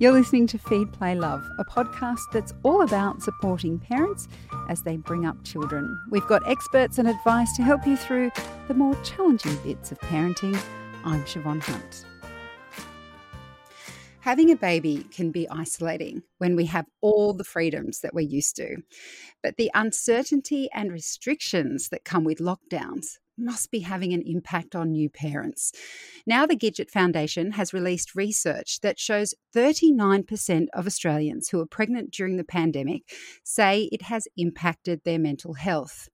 You're listening to Feed, Play, Love, a podcast that's all about supporting parents as they bring up children. We've got experts and advice to help you through the more challenging bits of parenting. I'm Siobhan Hunt. Having a baby can be isolating when we have all the freedoms that we're used to, but the uncertainty and restrictions that come with lockdowns must be having an impact on new parents. Now the Gidget Foundation has released research that shows 39% of Australians who are pregnant during the pandemic say it has impacted their mental health.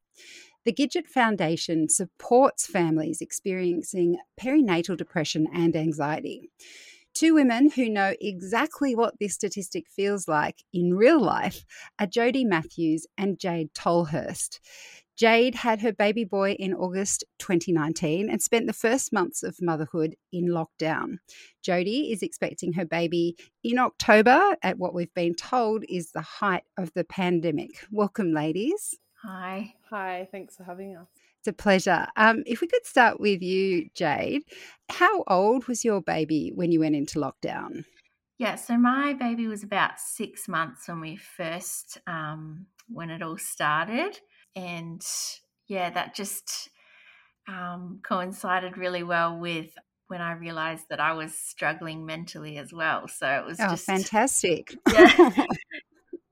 The Gidget Foundation supports families experiencing perinatal depression and anxiety. Two women who know exactly what this statistic feels like in real life are Jodie Matthews and Jade Tolhurst. Jade had her baby boy in August 2019 and spent the first months of motherhood in lockdown. Jodie is expecting her baby in October at what we've been told is the height of the pandemic. Welcome, ladies. Hi. Hi, thanks for having us. It's a pleasure. If we could start with you, Jade, how old was your baby when you went into lockdown? Yeah, so my baby was about 6 months when we first, when it all started. And yeah, that just coincided really well with when I realised that I was struggling mentally as well. So it was fantastic. Yeah,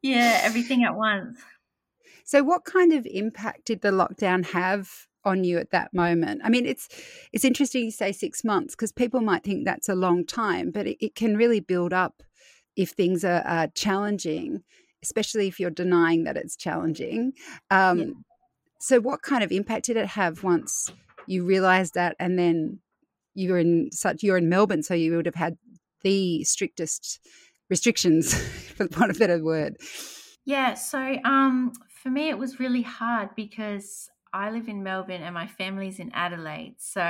yeah, everything at once. So what kind of impact did the lockdown have on you at that moment? I mean, it's interesting you say 6 months because people might think that's a long time, but it can really build up if things are challenging, especially if you're denying that it's challenging. Yeah. So what kind of impact did it have once you realised that, and then you're in Melbourne, so you would have had the strictest restrictions, for want of a better word. Yeah, so for me it was really hard because I live in Melbourne and my family's in Adelaide. So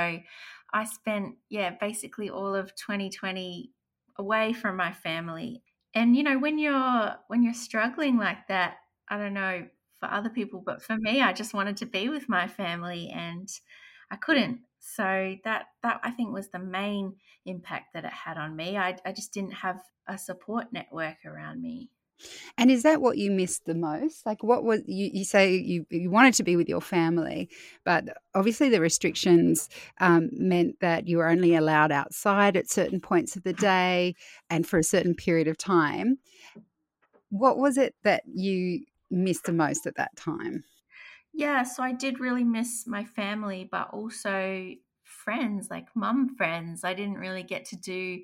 I spent, basically all of 2020 away from my family. And, you know, when you're struggling like that, I don't know for other people, but for me, I just wanted to be with my family and I couldn't. So that I think was the main impact that it had on me. I just didn't have a support network around me. And is that what you missed the most? Like, what was you say you wanted to be with your family, but obviously the restrictions meant that you were only allowed outside at certain points of the day and for a certain period of time. What was it that you missed the most at that time? Yeah, so I did really miss my family, but also friends, like mum friends. I didn't really get to do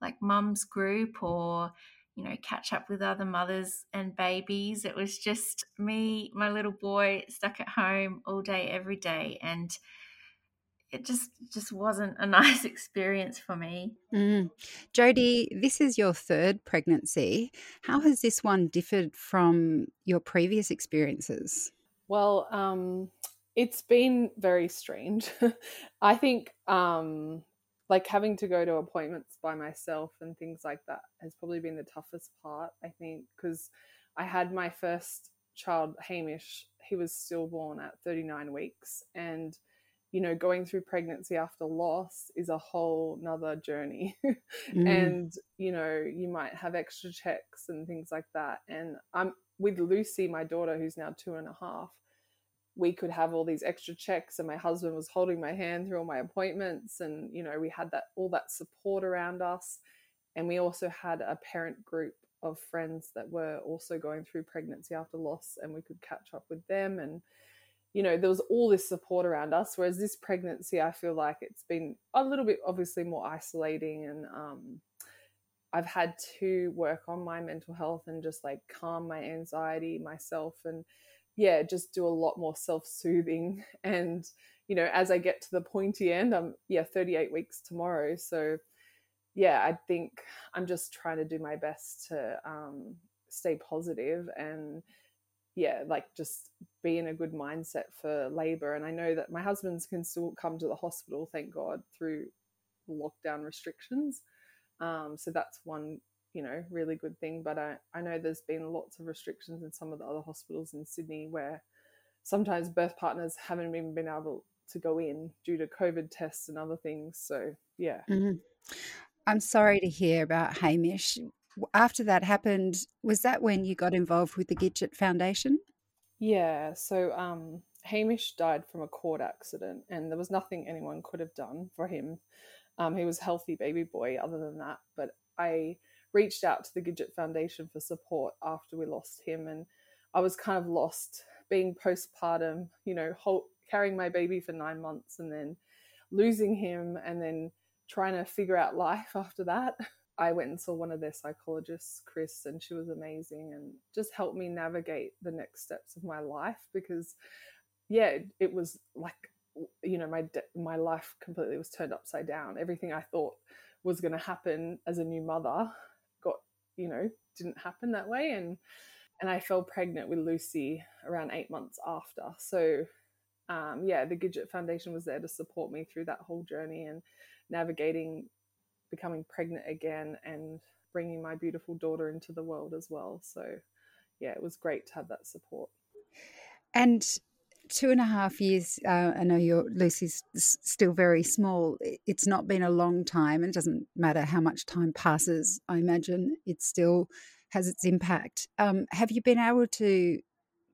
like mum's group or, you know, catch up with other mothers and babies. It was just me, my little boy, stuck at home all day, every day. And it just wasn't a nice experience for me. Mm. Jodie, this is your third pregnancy. How has this one differed from your previous experiences? Well, it's been very strange. I think like having to go to appointments by myself and things like that has probably been the toughest part, I think, because I had my first child, Hamish. He was stillborn at 39 weeks. And, you know, going through pregnancy after loss is a whole nother journey. Mm. And, you know, you might have extra checks and things like that. And I'm with Lucy, my daughter, who's now 2.5. We could have all these extra checks and my husband was holding my hand through all my appointments and, you know, we had that all that support around us. And we also had a parent group of friends that were also going through pregnancy after loss and we could catch up with them. And, you know, there was all this support around us, whereas this pregnancy, I feel like it's been a little bit obviously more isolating and I've had to work on my mental health and just like calm my anxiety myself and, yeah, just do a lot more self-soothing. And, you know, as I get to the pointy end, I'm 38 weeks tomorrow. So yeah, I think I'm just trying to do my best to stay positive and like just be in a good mindset for labor. And I know that my husband's can still come to the hospital, thank God, through lockdown restrictions. So that's one, you know, really good thing. But I know there's been lots of restrictions in some of the other hospitals in Sydney where sometimes birth partners haven't even been able to go in due to COVID tests and other things. So, yeah. Mm-hmm. I'm sorry to hear about Hamish. after that happened, was that when you got involved with the Gidget Foundation? Yeah, so Hamish died from a cord accident, and there was nothing anyone could have done for him. He was a healthy baby boy other than that, but I reached out to the Gidget Foundation for support after we lost him, and I was kind of lost being postpartum, you know, carrying my baby for 9 months and then losing him and then trying to figure out life after that. I went and saw one of their psychologists, Chris, and she was amazing and just helped me navigate the next steps of my life because, yeah, it was like, you know, my life completely was turned upside down. Everything I thought was going to happen as a new mother got, you know, didn't happen that way. And I fell pregnant with Lucy around 8 months after. So, yeah, the Gidget Foundation was there to support me through that whole journey and navigating becoming pregnant again and bringing my beautiful daughter into the world as well. So, yeah, it was great to have that support. And 2.5 years, I know Lucy's still very small. It's not been a long time, and it doesn't matter how much time passes, I imagine it still has its impact. Have you been able to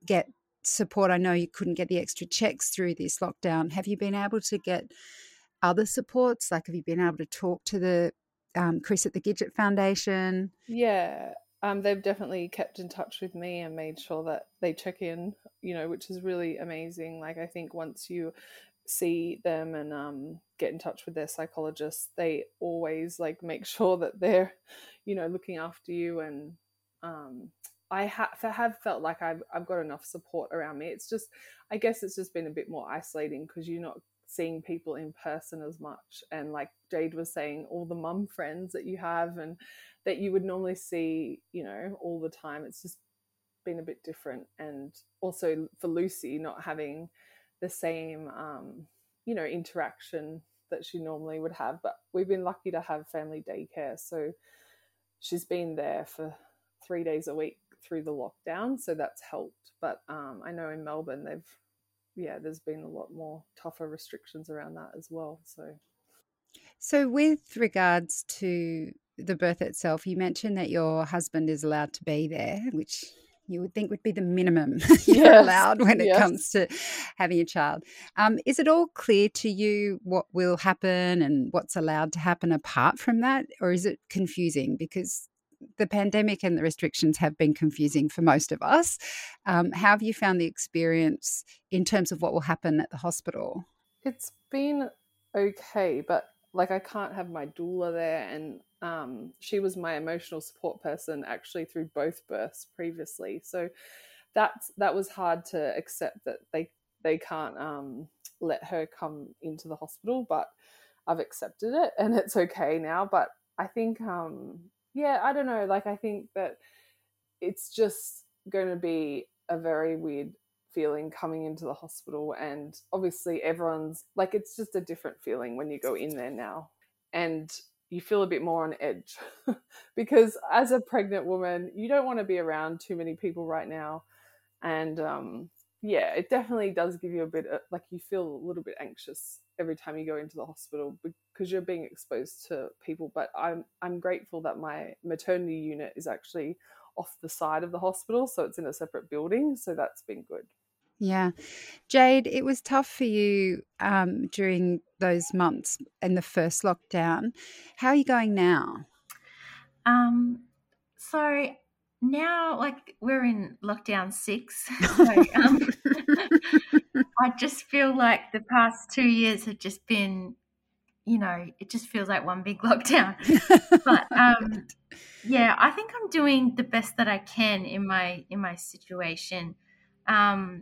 get support? I know you couldn't get the extra checks through this lockdown. Have you been able to get other supports? Like, have you been able to talk to the Chris at the Gidget Foundation? Yeah, they've definitely kept in touch with me and made sure that they check in, you know, which is really amazing. Like, I think once you see them and get in touch with their psychologists, they always like make sure that they're, you know, looking after you. And I have felt like I've got enough support around me. It's just, I guess it's just been a bit more isolating because you're not seeing people in person as much, and like Jade was saying, all the mum friends that you have and that you would normally see, you know, all the time, it's just been a bit different. And also for Lucy, not having the same you know, interaction that she normally would have, but we've been lucky to have family daycare, so she's been there for 3 days a week through the lockdown, so that's helped. But I know in Melbourne there's been a lot more tougher restrictions around that as well. So with regards to the birth itself, you mentioned that your husband is allowed to be there, which you would think would be the minimum you're allowed when it comes to having a child. Is it all clear to you what will happen and what's allowed to happen apart from that, or is it confusing? Because the pandemic and the restrictions have been confusing for most of us. How have you found the experience in terms of what will happen at the hospital? It's been okay, but like I can't have my doula there, and she was my emotional support person actually through both births previously. So that was hard to accept that they can't let her come into the hospital, but I've accepted it and it's okay now. But I think I don't know. Like, I think that it's just going to be a very weird feeling coming into the hospital. And obviously everyone's like, it's just a different feeling when you go in there now, and you feel a bit more on edge because as a pregnant woman, you don't want to be around too many people right now. And it definitely does give you a bit of, like, you feel a little bit anxious every time you go into the hospital because you're being exposed to people. But I'm grateful that my maternity unit is actually off the side of the hospital, so it's in a separate building, so that's been good. Yeah. Jade, it was tough for you during those months in the first lockdown. How are you going now? So now, like, we're in lockdown 6, so I just feel like the past 2 years have just been, you know, it just feels like one big lockdown. But I think I'm doing the best that I can in my situation. The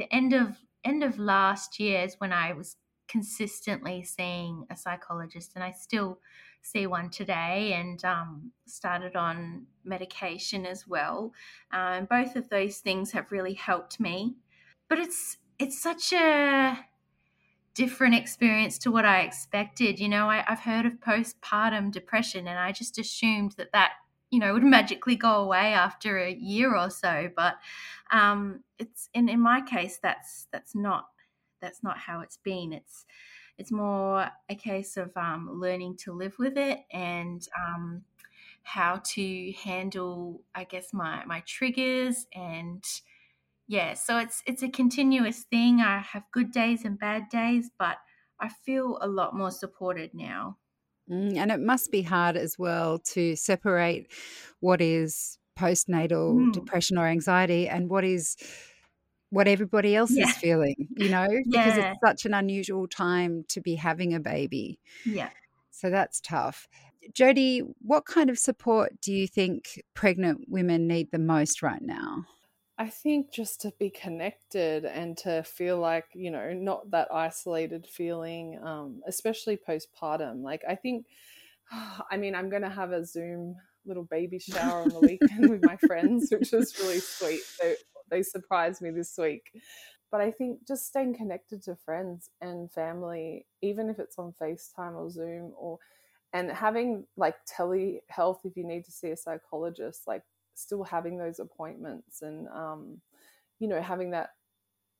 end of last year is when I was consistently seeing a psychologist, and I still see one today, and started on medication as well. Both of those things have really helped me, but it's such a different experience to what I expected. You know, I've heard of postpartum depression, and I just assumed that you know would magically go away after a year or so. But it's in my case, that's not how it's been. It's It's more a case of learning to live with it and how to handle, I guess, my triggers. And yeah, so it's a continuous thing. I have good days and bad days, but I feel a lot more supported now. And it must be hard as well to separate what is postnatal depression or anxiety and what is what everybody else is feeling, you know, because it's such an unusual time to be having a baby. Yeah. So that's tough. Jodie, what kind of support do you think pregnant women need the most right now? I think just to be connected and to feel like, you know, not that isolated feeling, especially postpartum. Like I think, I mean, I'm going to have a Zoom little baby shower on the weekend with my friends, which is really sweet. They surprised me this week. But I think just staying connected to friends and family, even if it's on FaceTime or Zoom, or and having like telehealth if you need to see a psychologist, like still having those appointments and, you know, having that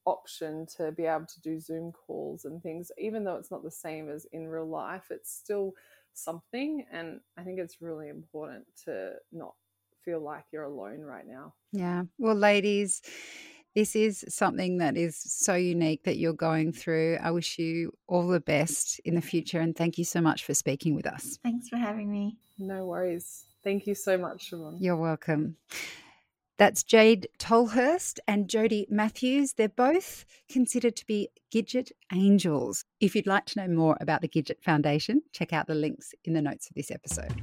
option to be able to do Zoom calls and things, even though it's not the same as in real life, it's still something. And I think it's really important to not feel like you're alone right now. Yeah. Well, ladies, this is something that is so unique that you're going through. I wish you all the best in the future and thank you so much for speaking with us. Thanks for having me. No worries. Thank you so much, Siobhan. You're welcome. That's Jade Tolhurst and Jodie Matthews. They're both considered to be Gidget angels. If you'd like to know more about the Gidget Foundation, check out the links in the notes of this episode.